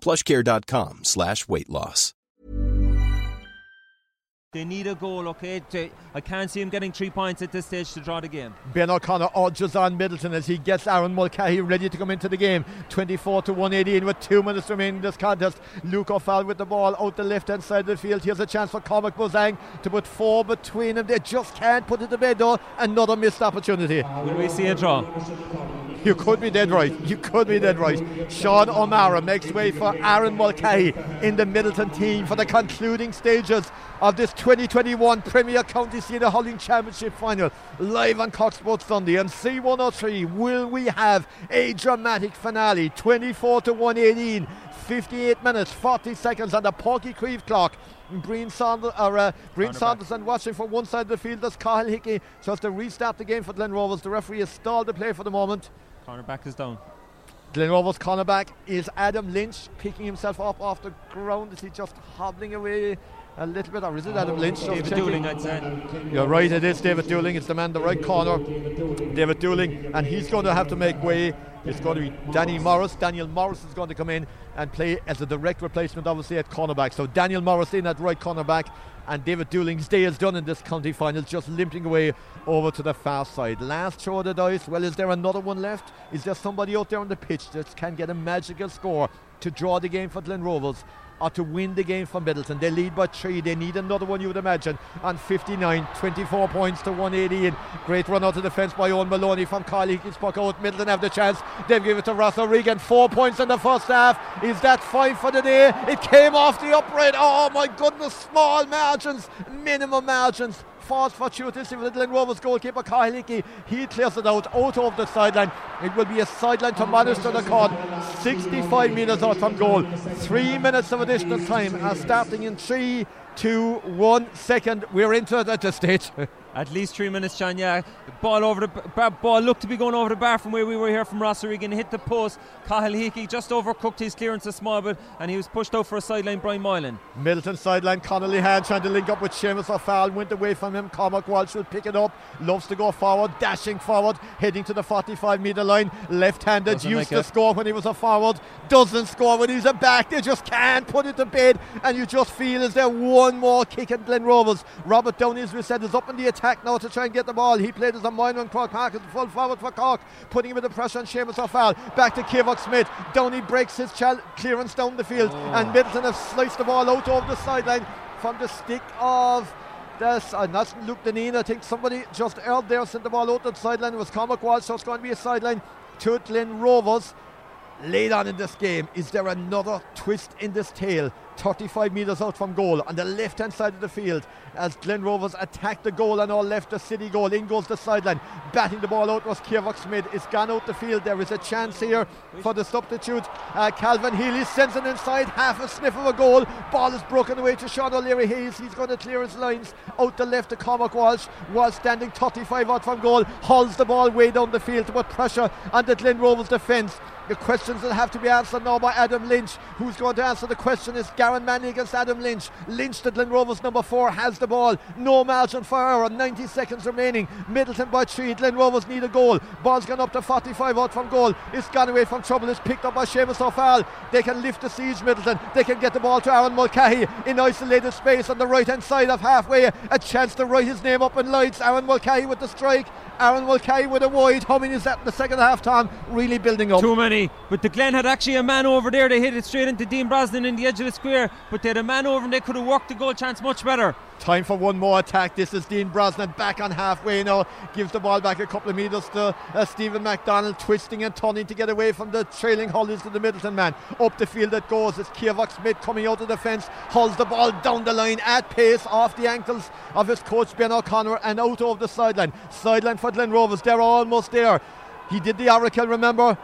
PlushCare.com/weight loss. They need a goal, okay? I can't see him getting 3 points at this stage to draw the game. Ben O'Connor urges on Middleton as he gets Aaron Mulcahy ready to come into the game. 24-118 with 2 minutes remaining in this contest. Luke O'Fall with the ball out the left-hand side of the field. Here's a chance for Cormac Beausang to put four between them. They just can't put it to bed though. Another missed opportunity. Will we see a draw? You could be dead right. Sean O'Mara makes way for Aaron Mulcahy in the Middleton team for the concluding stages of this 2021 Premier County Senior Hurling Championship final, live on Cox Sports Sunday and C103. Will we have a dramatic finale? 24-118, 58 minutes, 40 seconds on the Porky Creeve clock. Breen Saunderson watching from one side of the field as Cathal Hickey tries to restart the game for Glen Rovers. The referee has stalled the play for the moment. Cornerback is down. Glen Rovers' cornerback is Adam Lynch, picking himself up off the ground. Is he just hobbling away a little bit, or is it Adam Lynch? David Dooling, I'd say. You're right, it is David Dooling. It's the man in the right corner, David Dooling, and he's going to have to make way. It's going to be Daniel Morris is going to come in and play as a direct replacement, obviously, at cornerback. So Daniel Morris in at right cornerback, and David Dooling's day is done in this county final, just limping away over to the far side. Last throw of the dice. Well, is there another one left? Is there somebody out there on the pitch that can get a magical score to draw the game for Glen Rovers, or to win the game for Middleton? They lead by 3. They need another one, you would imagine, on 59, 24-118. Great run out of defence by Owen Maloney from Kyle Hickey's puck out. Middleton have the chance. They've given it to Russell Regan. 4 points in the first half. Is that 5 for the day? It came off the upright. Oh my goodness, small margins, minimum margins. False fortuitously for the Glen Rovers goalkeeper Kyle Hickey. He clears it out of the sideline. It will be a sideline to Manchester the court, 65 metres out from goal. 3 minutes of additional time are starting in 3, 2, 1 second. We're into it at this stage. At least 3 minutes, John, yeah. The ball over the ball looked to be going over the bar from where we were here from Ross O'Regan. Hit the post. Cathal Hickey just overcooked his clearance a small bit, and he was pushed out for a sideline, Brian Moylan. Middleton sideline, Connolly had trying to link up with Sheamus O'Fall. Went away from him. Cormac Walsh will pick it up. Loves to go forward, dashing forward, heading to the 45-metre line. Left-handed, doesn't used to score when he was a forward. Doesn't score when he's a back. They just can't put it to bed, and you just feel is there one more kick in Glen Rovers. Robert Downey, as we said, is up in the attack now to try and get the ball. He played as a minor in Cork Park as full forward for Cork, putting him under pressure on Sheamus O'Fall. Back to Kevok Smith. Downey breaks his clearance down the field, and Middleton has sliced the ball out over the sideline from the stick of this, and that's Luke Deneen. I think somebody just out there sent the ball out to the sideline. It was Cormac Walsh, so it's going to be a sideline to Glen Rovers. Late on in this game, is there another twist in this tale? 35 metres out from goal on the left-hand side of the field as Glen Rovers attack the goal and all left the city goal. In goes the sideline. Batting the ball out was Kevok Smith. It's gone out the field. There is a chance here for the substitute. Calvin Healy sends it inside. Half a sniff of a goal. Ball is broken away to Sean O'Leary-Hayes. He's going to clear his lines out the left to Cormac Walsh. Walsh standing 35 out from goal. Hauls the ball way down the field to put pressure on the Glen Rovers defence. The questions that have to be answered now by Adam Lynch. Who's going to answer the question is Garen Manning against Adam Lynch. Lynch, the Glen Rovers number 4, has the ball. No margin for error. 90 seconds remaining. Middleton by 3. Glen Rovers need a goal. Ball's gone up to 45 out from goal. It's gone away from trouble. It's picked up by Sheamus O'Fall. They can lift the siege, Middleton. They can get the ball to Aaron Mulcahy in isolated space on the right-hand side of halfway. A chance to write his name up in lights. Aaron Mulcahy with the strike. Aaron Mulcahy with a wide humming is that in the second half time, really building up. Too many, but the Glen had actually a man over there. They hit it straight into Dean Brosnan in the edge of the square, but they had a man over and they could have worked the goal chance much better. Time for one more attack. This is Dean Brosnan back on halfway now, gives the ball back a couple of metres to Stephen MacDonald, twisting and turning to get away from the trailing Hullers to the Middleton man. Up the field it goes. It's Kevok Smith coming out of the fence, hauls the ball down the line at pace off the ankles of his coach Ben O'Connor and out over the sideline. Sideline for Glen Rovers, they're almost there. He did the oracle, remember,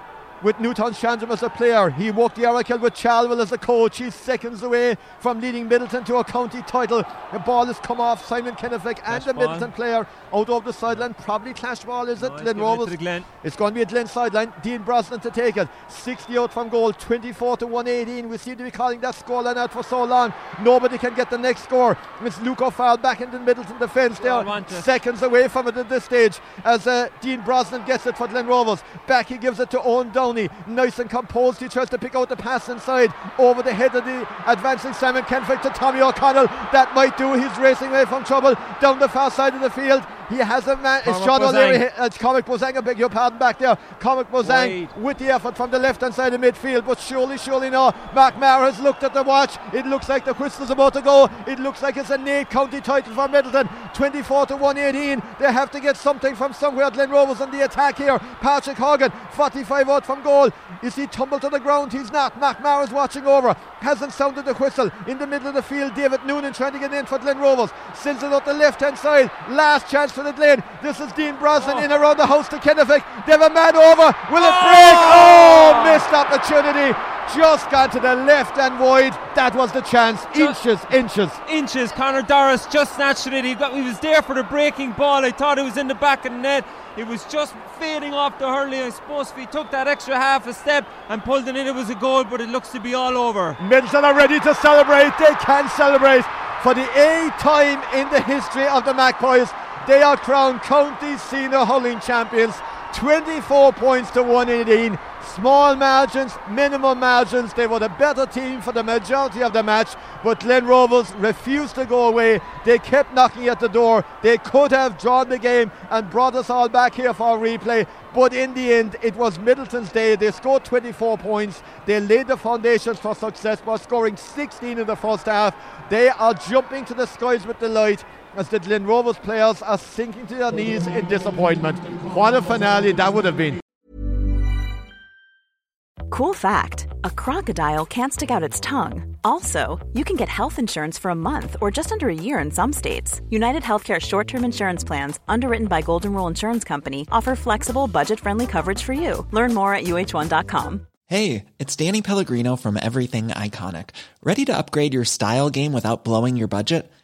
with Newton Shandrum as a player. He walked the oracle with Chalwell as a coach. He's seconds away from leading Middleton to a county title. The ball has come off Simon Kennefic and the Middleton player out of the sideline. Probably clash ball, is it? No, Glen Rovers. It's going to be a Glen sideline. Dean Brosnan to take it. 60 out from goal, 24-118. We seem to be calling that scoreline out for so long. Nobody can get the next score. It's Luke O'Fall back in the Middleton defence. They are seconds away from it at this stage as Dean Brosnan gets it for Glen Rovers. Back he gives it to Owen Downey. Nice and composed, he tries to pick out the pass inside over the head of the advancing Simon Kenfrick to Tommy O'Connell. That might do. He's racing away from trouble down the far side of the field. He has a man. It's Sean O'Leary. It's Cormac Beausang, I beg your pardon, back there. Cormac Beausang with the effort from the left hand side of midfield, but surely now Mark Maher has looked at the watch. It looks like the whistle's about to go. It looks like it's a Nate County title for Middleton. 24-118. They have to get something from somewhere. Glen Rovers on the attack here. Patrick Hogan, 45 out from goal. Is he tumbled to the ground? He's not. Mark Maher is watching over. Hasn't sounded the whistle. In the middle of the field, David Noonan trying to get in for Glen Rovers. Sends it up the left hand side. Last chance for the Glen. This is Dean Brosnan in around the house to Kennefic. They've a man over. Will it break? Oh, missed opportunity. Just got to the left and wide. That was the chance. Inches. Conor Doris just snatched it. He was there for the breaking ball. I thought it was in the back of the net. It was just fading off the Hurley. I suppose if he took that extra half a step and pulled it in, it was a goal, but it looks to be all over. Middleton are ready to celebrate. They can celebrate for the eighth time in the history of the Magpies. They are crowned county senior hurling champions. 24-118. Small margins, minimum margins. They were the better team for the majority of the match, but Glen Rovers refused to go away. They kept knocking at the door. They could have drawn the game and brought us all back here for a replay, but in the end it was Middleton's day. They scored 24 points. They laid the foundations for success by scoring 16 in the first half. They are jumping to the skies with delight as the Glen Rovers players are sinking to their knees in disappointment. What a finale that would have been. Cool fact, a crocodile can't stick out its tongue. Also, you can get health insurance for a month or just under a year in some states. United Healthcare short-term insurance plans, underwritten by Golden Rule Insurance Company, offer flexible, budget-friendly coverage for you. Learn more at uh1.com. Hey, it's Danny Pellegrino from Everything Iconic. Ready to upgrade your style game without blowing your budget?